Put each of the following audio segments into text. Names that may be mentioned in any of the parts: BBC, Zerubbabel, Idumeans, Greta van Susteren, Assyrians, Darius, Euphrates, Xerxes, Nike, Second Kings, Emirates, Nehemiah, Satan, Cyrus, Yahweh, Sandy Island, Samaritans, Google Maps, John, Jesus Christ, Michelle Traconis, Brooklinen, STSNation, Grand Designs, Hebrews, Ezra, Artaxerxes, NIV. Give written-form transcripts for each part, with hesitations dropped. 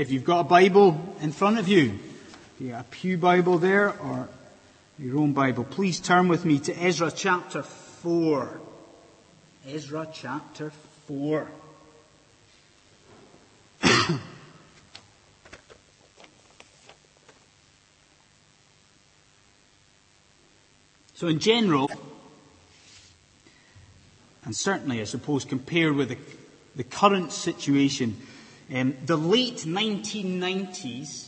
If you've got a Bible in front of you, you got a pew Bible there or your own Bible, please turn with me to Ezra chapter 4. Ezra chapter 4. So in general, and certainly I suppose compared with the current situation, the late 1990s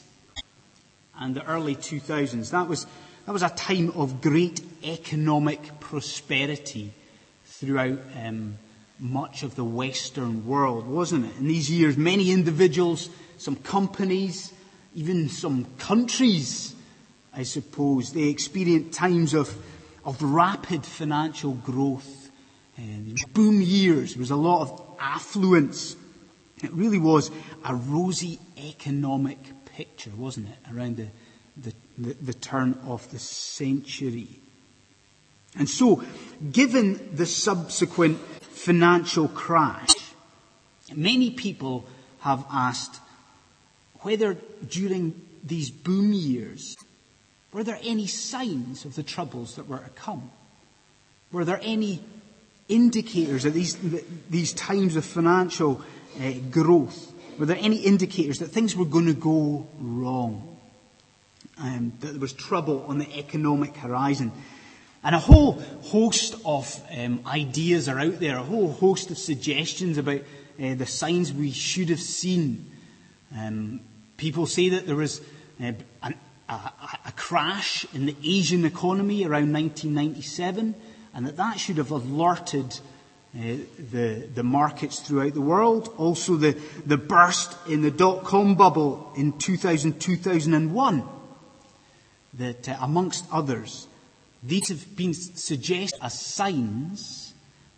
and the early 2000s, that was a time of great economic prosperity throughout much of the Western world, wasn't it? In these years, many individuals, some companies, even some countries, I suppose, they experienced times of rapid financial growth. Boom years. There was a lot of affluence. It really was a rosy economic picture, wasn't it, around the turn of the century. And so, given the subsequent financial crash, many people have asked whether during these boom years, were there any signs of the troubles that were to come? Were there any indicators that these times of financial growth, were there any indicators that things were going to go wrong? That there was trouble on the economic horizon? And a whole host of ideas are out there, a whole host of suggestions about the signs we should have seen. People say that there was a crash in the Asian economy around 1997, and that should have alerted the markets throughout the world. Also the burst in the dot-com bubble in 2000-2001, that amongst others, these have been suggested as signs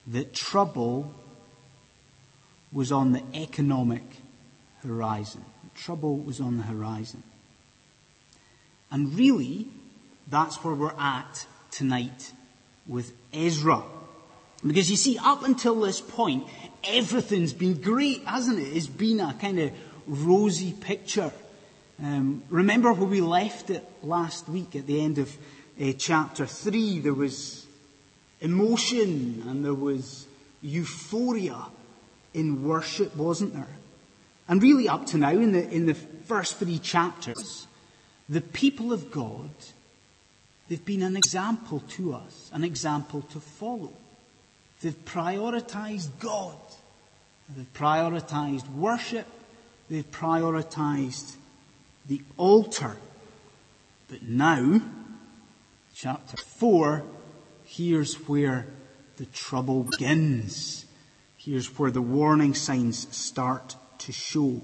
that trouble was on the economic horizon. Trouble was on the horizon. And really, that's where we're at tonight with Ezra. Because you see, up until this point, everything's been great, hasn't it? It's been a kind of rosy picture. Remember where we left it last week at the end of chapter 3, there was emotion and there was euphoria in worship, wasn't there? And really up to now, in the first 3 chapters, the people of God, they've been an example to us, an example to follow. They've prioritized God. They've prioritized worship. They've prioritized the altar. But now, chapter 4, here's where the trouble begins. Here's where the warning signs start to show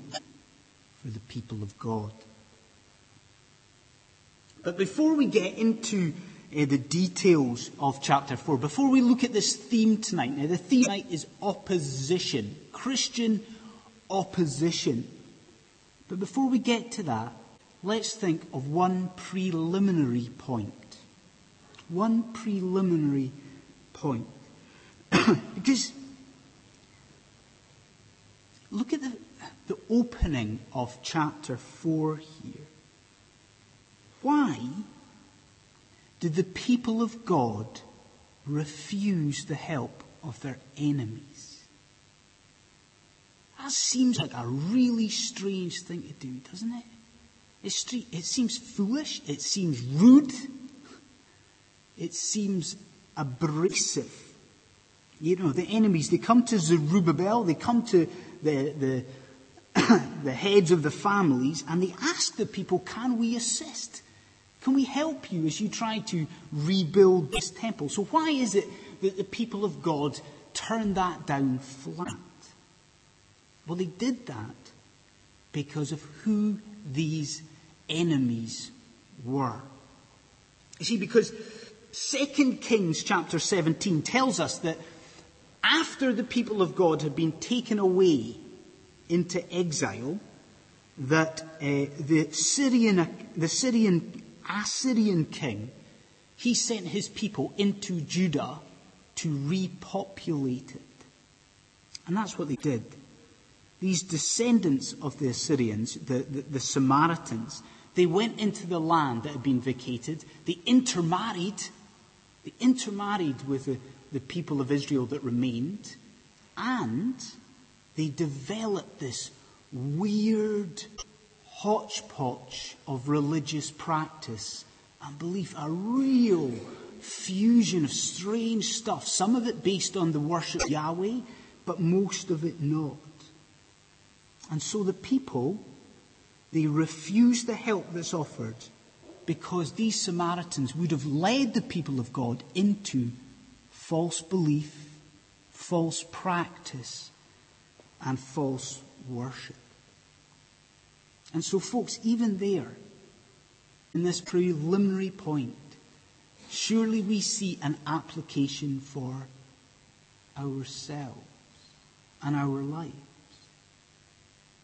for the people of God. But before we get into the details of chapter 4, before we look at this theme tonight, now the theme tonight is opposition, Christian opposition. But before we get to that, let's think of one preliminary point. One preliminary point. Because look at the opening of chapter 4 here. Why did the people of God refuse the help of their enemies? That seems like a really strange thing to do, doesn't it? It seems foolish. It seems rude. It seems abrasive. You know, the enemies, they come to Zerubbabel, they come to the heads of the families, and they ask the people, can we assist? Can we help you as you try to rebuild this temple? So why is it that the people of God turned that down flat? Well, they did that because of who these enemies were. You see, because Second Kings chapter 17 tells us that after the people of God had been taken away into exile, that the Assyrian king, he sent his people into Judah to repopulate it. And that's what they did. These descendants of the Assyrians, the Samaritans, they went into the land that had been vacated. They intermarried with the people of Israel that remained. And they developed this weird hodgepodge of religious practice and belief. A real fusion of strange stuff. Some of it based on the worship of Yahweh, but most of it not. And so the people, they refuse the help that's offered because these Samaritans would have led the people of God into false belief, false practice, and false worship. And so, folks, even there, in this preliminary point, surely we see an application for ourselves and our lives.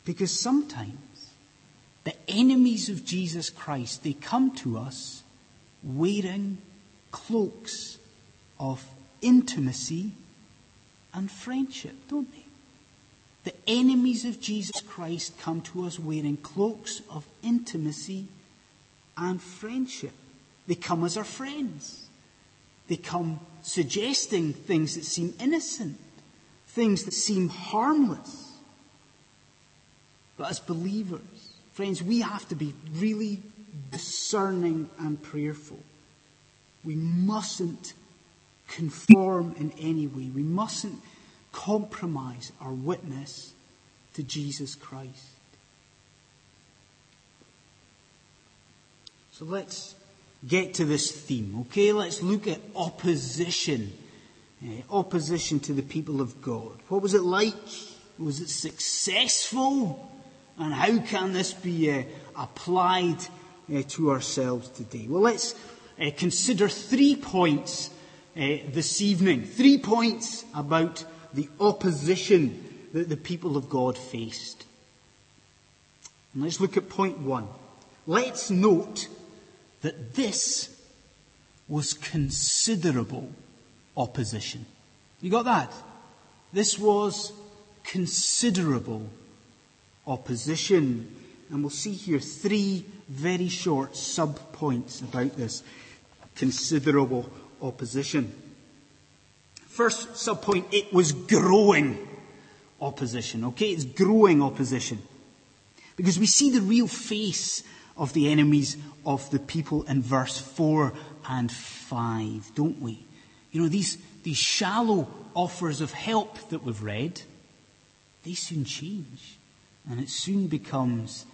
Because sometimes the enemies of Jesus Christ, they come to us wearing cloaks of intimacy and friendship, don't they? The enemies of Jesus Christ come to us wearing cloaks of intimacy and friendship. They come as our friends. They come suggesting things that seem innocent, things that seem harmless. But as believers, friends, we have to be really discerning and prayerful. We mustn't conform in any way. We mustn't compromise our witness to Jesus Christ. So let's get to this theme, okay? Let's look at opposition. Opposition to the people of God. What was it like? Was it successful? And how can this be applied to ourselves today? Well, let's consider 3 points this evening. 3 points about the opposition that the people of God faced. And let's look at point 1. Let's note that this was considerable opposition. You got that? This was considerable opposition. And we'll see here 3 very short sub-points about this considerable opposition. First sub-point, it was growing opposition. Okay, it's growing opposition. Because we see the real face of the enemies of the people in verse 4 and 5, don't we? You know, these shallow offers of help that we've read, they soon change. And it soon becomes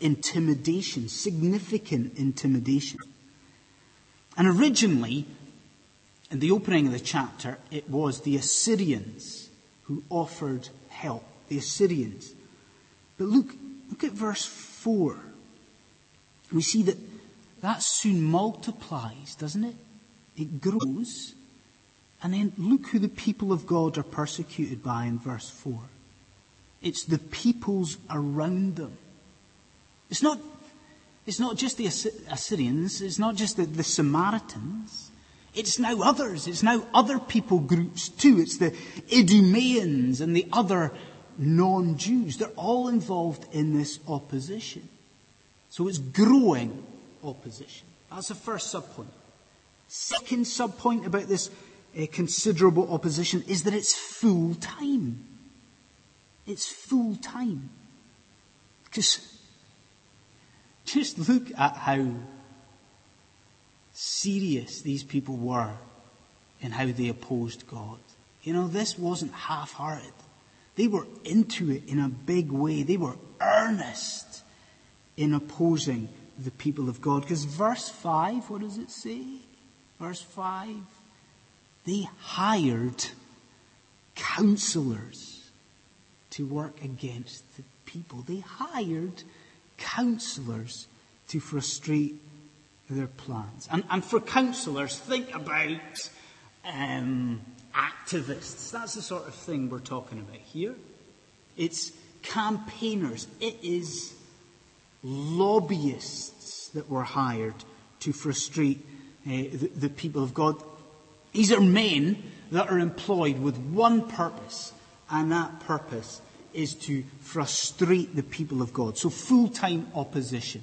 intimidation, significant intimidation. And originally, in the opening of the chapter, it was the Assyrians who offered help. The Assyrians. But look at verse 4. We see that soon multiplies, doesn't it? It grows. And then look who the people of God are persecuted by in verse 4. It's the peoples around them. It's not just the Assyrians. It's not just the Samaritans. It's now others. It's now other people groups too. It's the Idumeans and the other non-Jews. They're all involved in this opposition. So it's growing opposition. That's the first subpoint. Second subpoint about this considerable opposition is that it's full time. It's full time. Because just look at how serious these people were in how they opposed God. You know, this wasn't half-hearted. They were into it in a big way. They were earnest in opposing the people of God. Because verse 5, what does it say? Verse 5, they hired counselors to work against the people. They hired counselors to frustrate their plans. And for counselors, think about activists. That's the sort of thing we're talking about here. It's campaigners. It is lobbyists that were hired to frustrate the people of God. These are men that are employed with one purpose, and that purpose is to frustrate the people of God. So full-time opposition.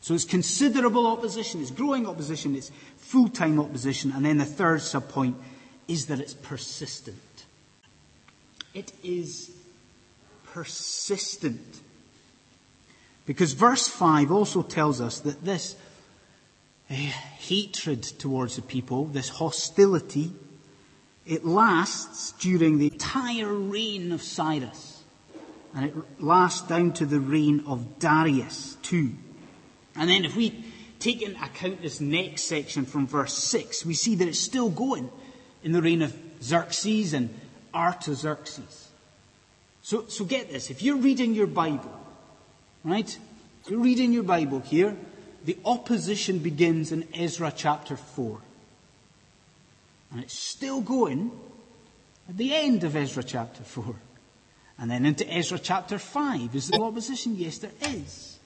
So it's considerable opposition, it's growing opposition, it's full-time opposition. And then the third sub-point is that it's persistent. It is persistent. Because verse 5 also tells us that this hatred towards the people, this hostility, it lasts during the entire reign of Cyrus. And it lasts down to the reign of Darius too. And then if we take into account this next section from verse 6, we see that it's still going in the reign of Xerxes and Artaxerxes. So get this, if you're reading your Bible, right? If you're reading your Bible here, the opposition begins in Ezra chapter 4. And it's still going at the end of Ezra chapter 4. And then into Ezra chapter 5. Is there opposition? Yes, there is.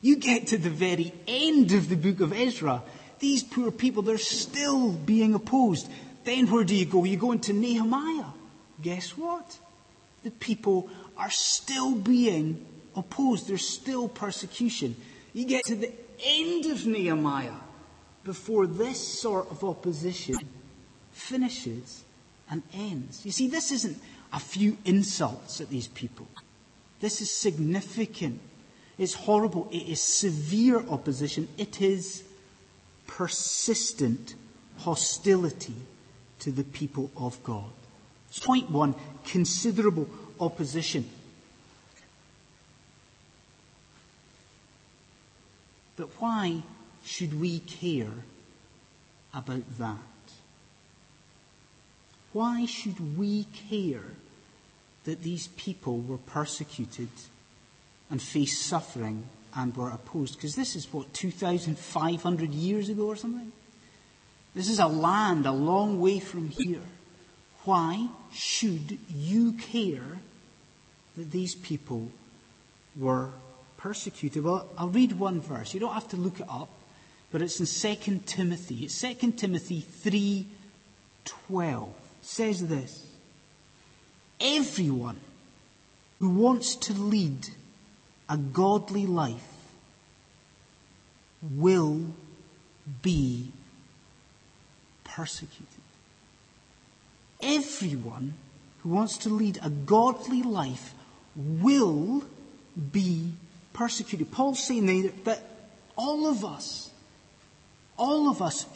You get to the very end of the book of Ezra. These poor people, they're still being opposed. Then where do you go? You go into Nehemiah. Guess what? The people are still being opposed. There's still persecution. You get to the end of Nehemiah before this sort of opposition finishes and ends. You see, this isn't a few insults at these people. This is significant. It's horrible. It is severe opposition. It is persistent hostility to the people of God. Point one, considerable opposition. But why should we care about that? Why should we care that these people were persecuted and faced suffering and were opposed? Because this is, 2,500 years ago or something? This is a land a long way from here. Why should you care that these people were persecuted? Well, I'll read one verse. You don't have to look it up, but it's in 2 Timothy. It's 2 Timothy 3:12. Says this, everyone who wants to lead a godly life will be persecuted. Everyone who wants to lead a godly life will be persecuted. Paul's saying that all of us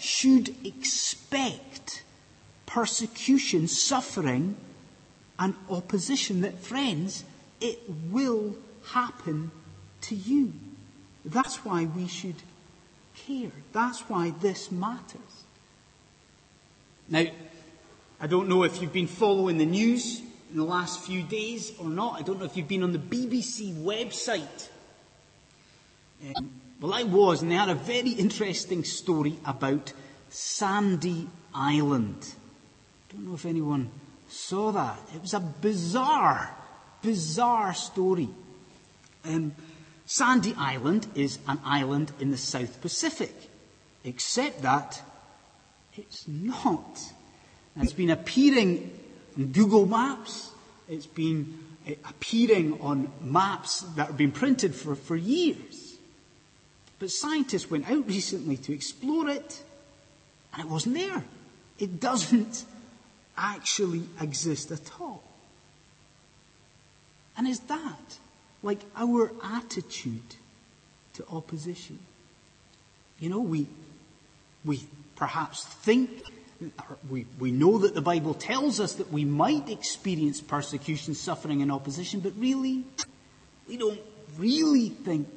should expect persecution, suffering, and opposition. That, friends, it will happen to you. That's why we should care. That's why this matters. Now, I don't know if you've been following the news in the last few days or not. I don't know if you've been on the BBC website. Well, I was, and they had a very interesting story about Sandy Island. I don't know if anyone saw that. It was a bizarre story. Sandy Island is an island in the South Pacific, except that it's not. And it's been appearing on Google Maps. It's been appearing on maps that have been printed for years. But scientists went out recently to explore it, and it wasn't there. It doesn't actually exist at all. And is that like our attitude to opposition? You know, we perhaps think, we know that the Bible tells us that we might experience persecution, suffering and opposition, but really, we don't really think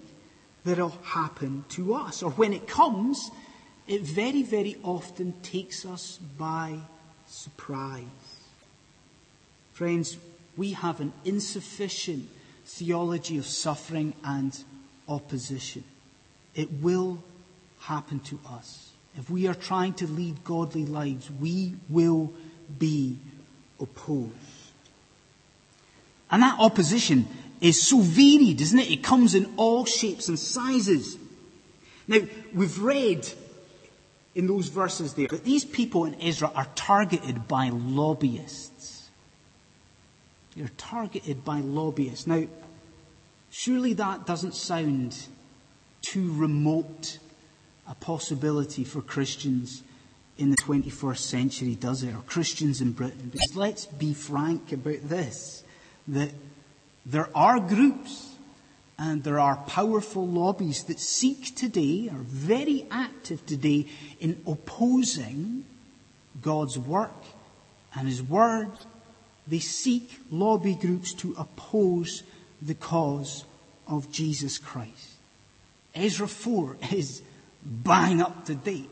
that it'll happen to us. Or when it comes, it very, very often takes us by surprise. Friends, we have an insufficient theology of suffering and opposition. It will happen to us. If we are trying to lead godly lives, we will be opposed. And that opposition is so varied, isn't it? It comes in all shapes and sizes. Now, we've read in those verses there, that these people in Ezra are targeted by lobbyists. You're targeted by lobbyists. Now, surely that doesn't sound too remote a possibility for Christians in the 21st century, does it? Or Christians in Britain? Because let's be frank about this, that there are groups and there are powerful lobbies that seek today, are very active today, in opposing God's work and His Word. They seek lobby groups to oppose the cause of Jesus Christ. Ezra 4 is bang up to date.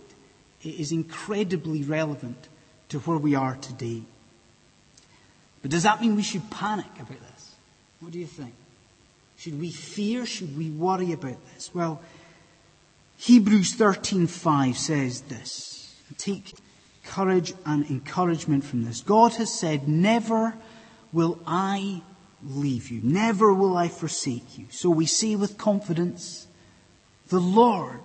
It is incredibly relevant to where we are today. But does that mean we should panic about this? What do you think? Should we fear? Should we worry about this? Well, Hebrews 13:5 says this. Take courage and encouragement from this. God has said, never will I leave you. Never will I forsake you. So we say with confidence, the Lord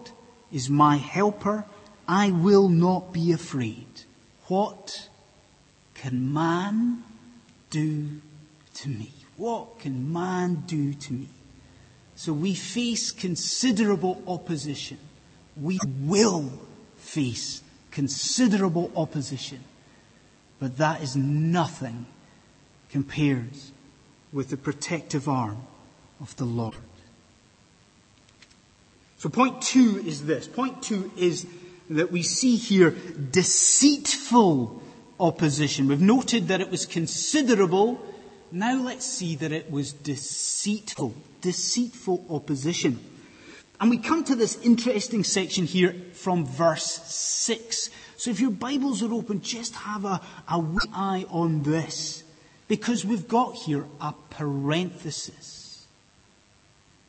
is my helper. I will not be afraid. What can man do to me? What can man do to me? So we face considerable opposition. We will face considerable opposition. But that is nothing compared with the protective arm of the Lord. So point 2 is this. Point 2 is that we see here deceitful opposition. We've noted that it was considerable. Now let's see that it was deceitful. Deceitful opposition. And we come to this interesting section here from verse 6. So if your Bibles are open, just have a wee eye on this. Because we've got here a parenthesis.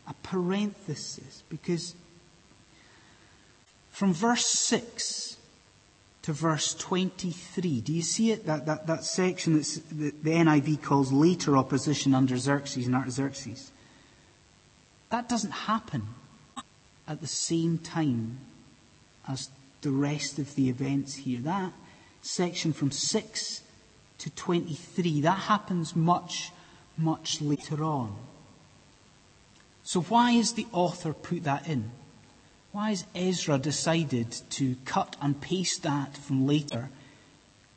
A parenthesis. Because from verse 6 to verse 23, do you see it? That section that the NIV calls later opposition under Xerxes and Artaxerxes. That doesn't happen at the same time as the rest of the events here. That section from 6 to 23, that happens much, much later on. So why has the author put that in? Why has Ezra decided to cut and paste that from later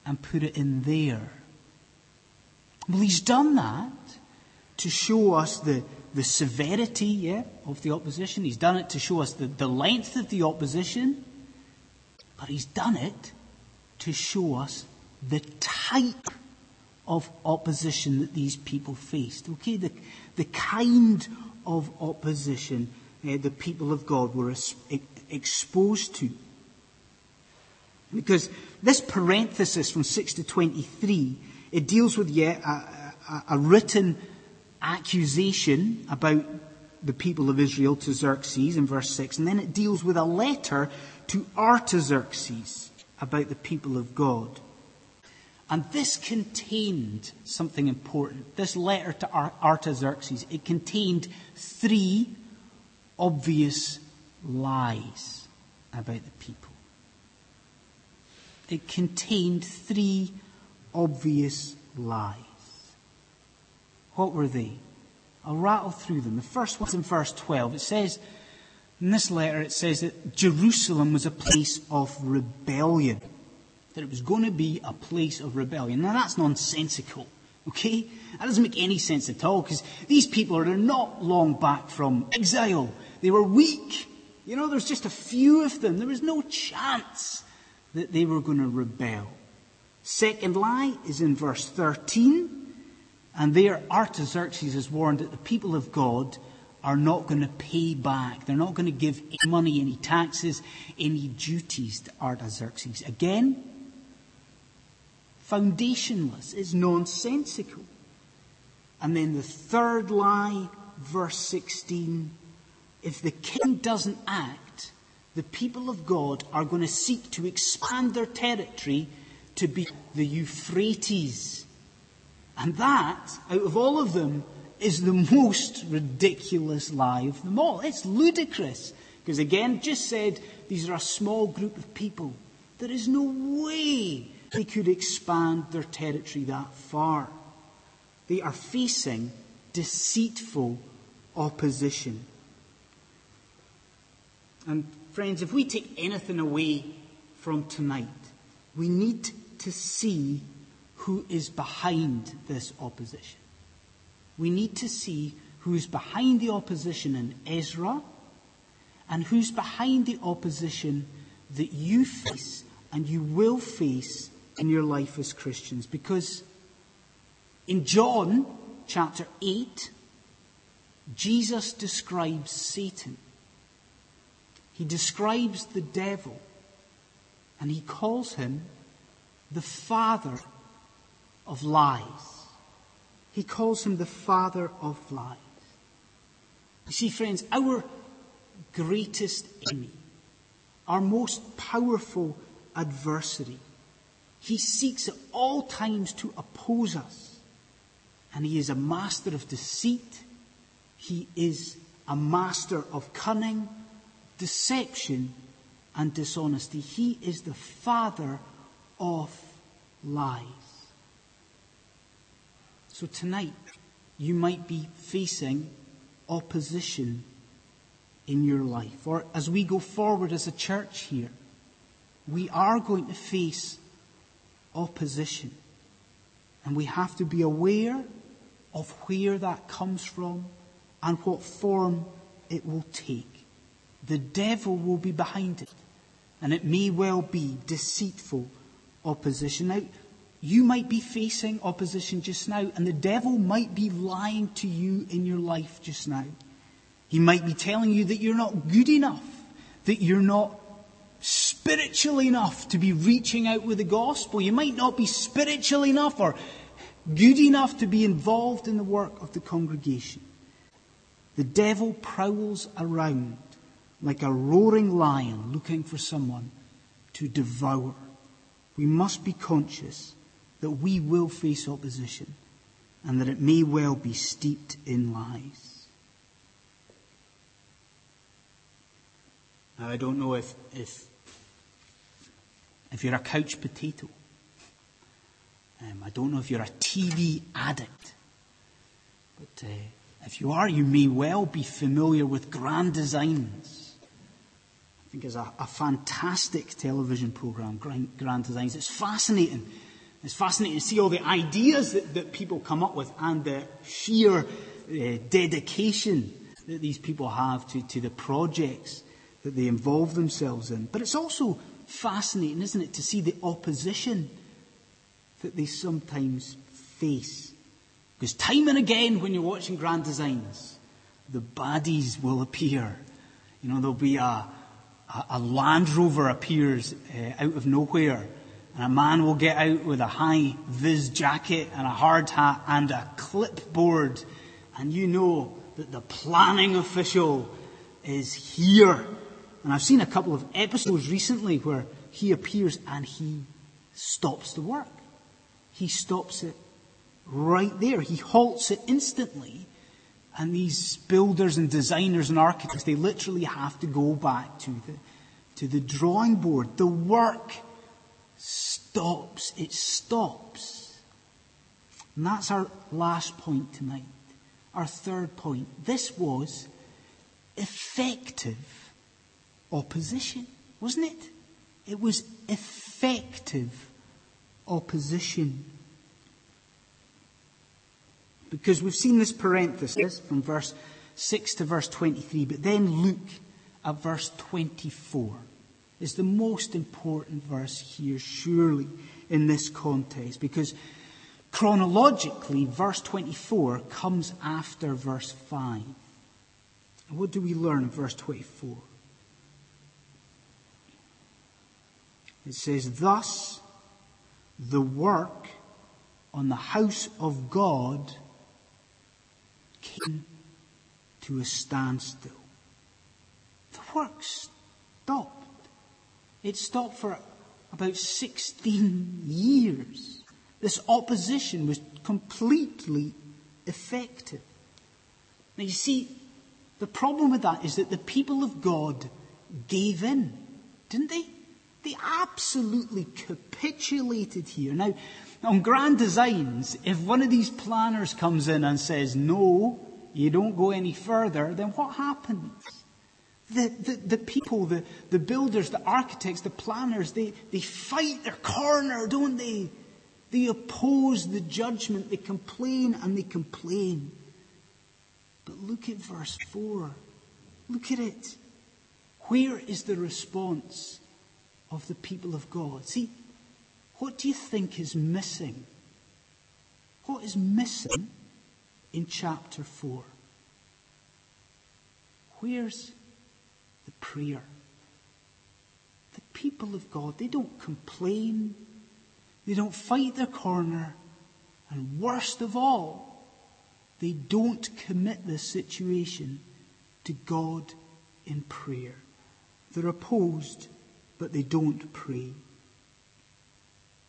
and put it in there? Well, he's done that to show us the severity, of the opposition. He's done it to show us the length of the opposition. But he's done it to show us the type of opposition that these people faced. Okay, the kind of opposition the people of God were exposed to. Because this parenthesis from 6 to 23, it deals with yet a written accusation about the people of Israel to Xerxes in verse 6. And then it deals with a letter to Artaxerxes about the people of God. And this contained something important. This letter to Artaxerxes, it contained 3 obvious lies about the people. It contained 3 obvious lies. What were they? I'll rattle through them. The first one's in verse 12. It says, in this letter, it says that Jerusalem was a place of rebellion. That it was going to be a place of rebellion. Now that's nonsensical, okay? That doesn't make any sense at all, because these people are not long back from exile. They were weak. There was just a few of them. There was no chance that they were going to rebel. Second lie is in verse 13. And there, Artaxerxes is warned that the people of God are not going to pay back. They're not going to give any money, any taxes, any duties to Artaxerxes. Again, foundationless. It's nonsensical. And then the third lie, verse 16. If the king doesn't act, the people of God are going to seek to expand their territory to be the Euphrates. And that, out of all of them, is the most ridiculous lie of them all. It's ludicrous. Because again, just said, these are a small group of people. There is no way they could expand their territory that far. They are facing deceitful opposition. And friends, if we take anything away from tonight, we need to see who is behind this opposition. We need to see who's behind the opposition in Ezra and who's behind the opposition that you face and you will face in your life as Christians. Because in John chapter 8, Jesus describes Satan. He describes the devil, and he calls him the father of lies. He calls him the father of lies. You see, friends, our greatest enemy, our most powerful adversary, he seeks at all times to oppose us. And he is a master of deceit. He is a master of cunning, deception, and dishonesty. He is the father of lies. So tonight, you might be facing opposition in your life. Or as we go forward as a church here, we are going to face opposition. And we have to be aware of where that comes from and what form it will take. The devil will be behind it. And it may well be deceitful opposition. Now, you might be facing opposition just now, and the devil might be lying to you in your life just now. He might be telling you that you're not good enough, that you're not spiritual enough to be reaching out with the gospel. You might not be spiritual enough or good enough to be involved in the work of the congregation. The devil prowls around like a roaring lion looking for someone to devour. We must be conscious that we will face opposition and that it may well be steeped in lies. Now, I don't know if you're a couch potato. I don't know if you're a TV addict. But if you are, you may well be familiar with Grand Designs. I think it's a fantastic television programme, Grand Designs. It's fascinating. It's fascinating to see all the ideas that people come up with and the sheer dedication that these people have to the projects that they involve themselves in. But it's also fascinating, isn't it, to see the opposition that they sometimes face. Because time and again, when you're watching Grand Designs, the baddies will appear. You know, there'll be a Land Rover appears out of nowhere, and a man will get out with a high-vis jacket and a hard hat and a clipboard, and you know that the planning official is here. And I've seen a couple of episodes recently where he appears and he stops the work. He stops it right there. He halts it instantly. And these builders and designers and architects, they literally have to go back to the drawing board. The work stops. It stops. And that's our last point tonight. Our third point. This was effective opposition, wasn't it? It was effective opposition. Because we've seen this parenthesis from verse 6 to verse 23, but then look at verse 24. It's the most important verse here, surely, in this context, because chronologically, verse 24 comes after verse 5. And what do we learn in verse 24? It says, "Thus the work on the house of God came to a standstill." The work stopped. It stopped for about 16 years. This opposition was completely effective. Now you see, the problem with that is that the people of God gave in, didn't they? They absolutely capitulated here. Now, On Grand Designs, if one of these planners comes in and says, no, you don't go any further, then what happens? The people, the builders, the architects, the planners, they fight their corner, don't they? They oppose the judgment. They complain and they complain. But look at verse 4. Look at it. Where is the response of the people of God? See, what do you think is missing? What is missing in chapter 4? Where's the prayer? The people of God, they don't complain. They don't fight their corner. And worst of all, they don't commit this situation to God in prayer. They're opposed, but they don't pray.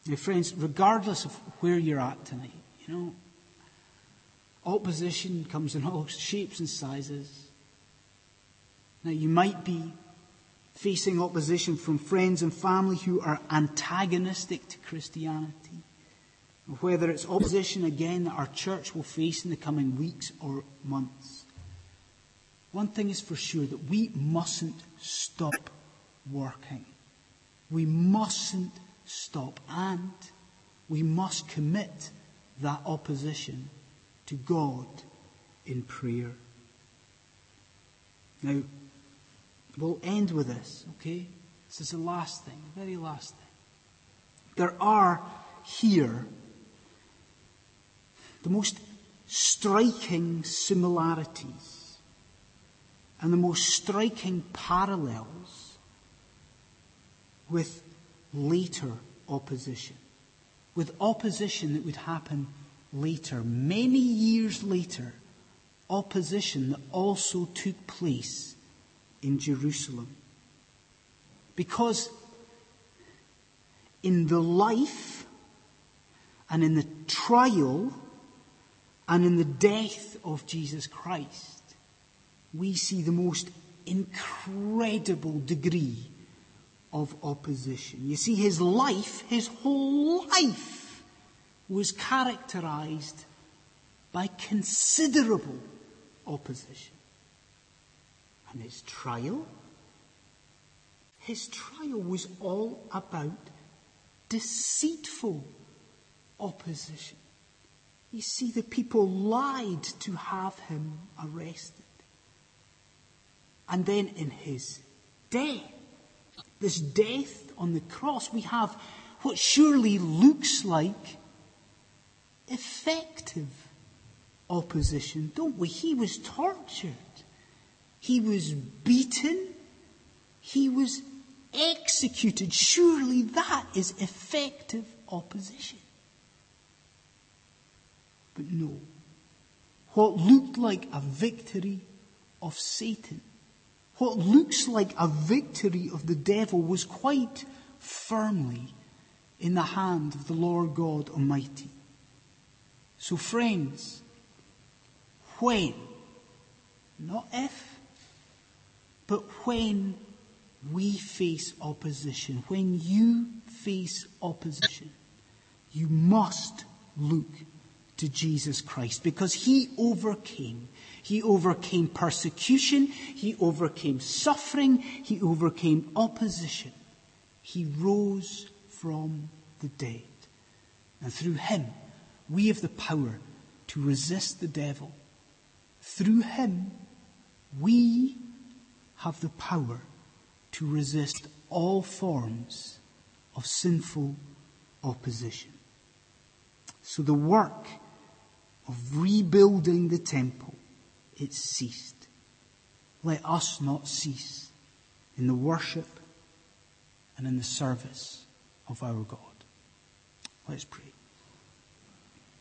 Dear friends, regardless of where you're at tonight, you know, opposition comes in all shapes and sizes. Now, you might be facing opposition from friends and family who are antagonistic to Christianity, or whether it's opposition again that our church will face in the coming weeks or months. One thing is for sure, that we mustn't stop working. We mustn't stop, and we must commit that opposition to God in prayer. Now, we'll end with this, okay? This is the last thing, the very last thing. There are here the most striking similarities and the most striking parallels with later opposition, with opposition that would happen later, many years later, opposition that also took place in Jerusalem. Because in the life and in the trial and in the death of Jesus Christ, we see the most incredible degree of opposition. You see, his life, his whole life, was characterized by considerable opposition. And his trial was all about deceitful opposition. You see, the people lied to have him arrested. And then in his death, this death on the cross, we have what surely looks like effective opposition, don't we? He was tortured. He was beaten. He was executed. Surely that is effective opposition. But no. What looked like a victory of Satan, what looks like a victory of the devil, was quite firmly in the hand of the Lord God Almighty. So friends, when, not if, but when we face opposition, when you face opposition, you must look to Jesus Christ, because he overcame. He overcame persecution. He overcame suffering. He overcame opposition. He rose from the dead. And through him, we have the power to resist the devil. Through him, we have the power to resist all forms of sinful opposition. So the work of rebuilding the temple, it ceased. Let us not cease in the worship and in the service of our God. Let's pray.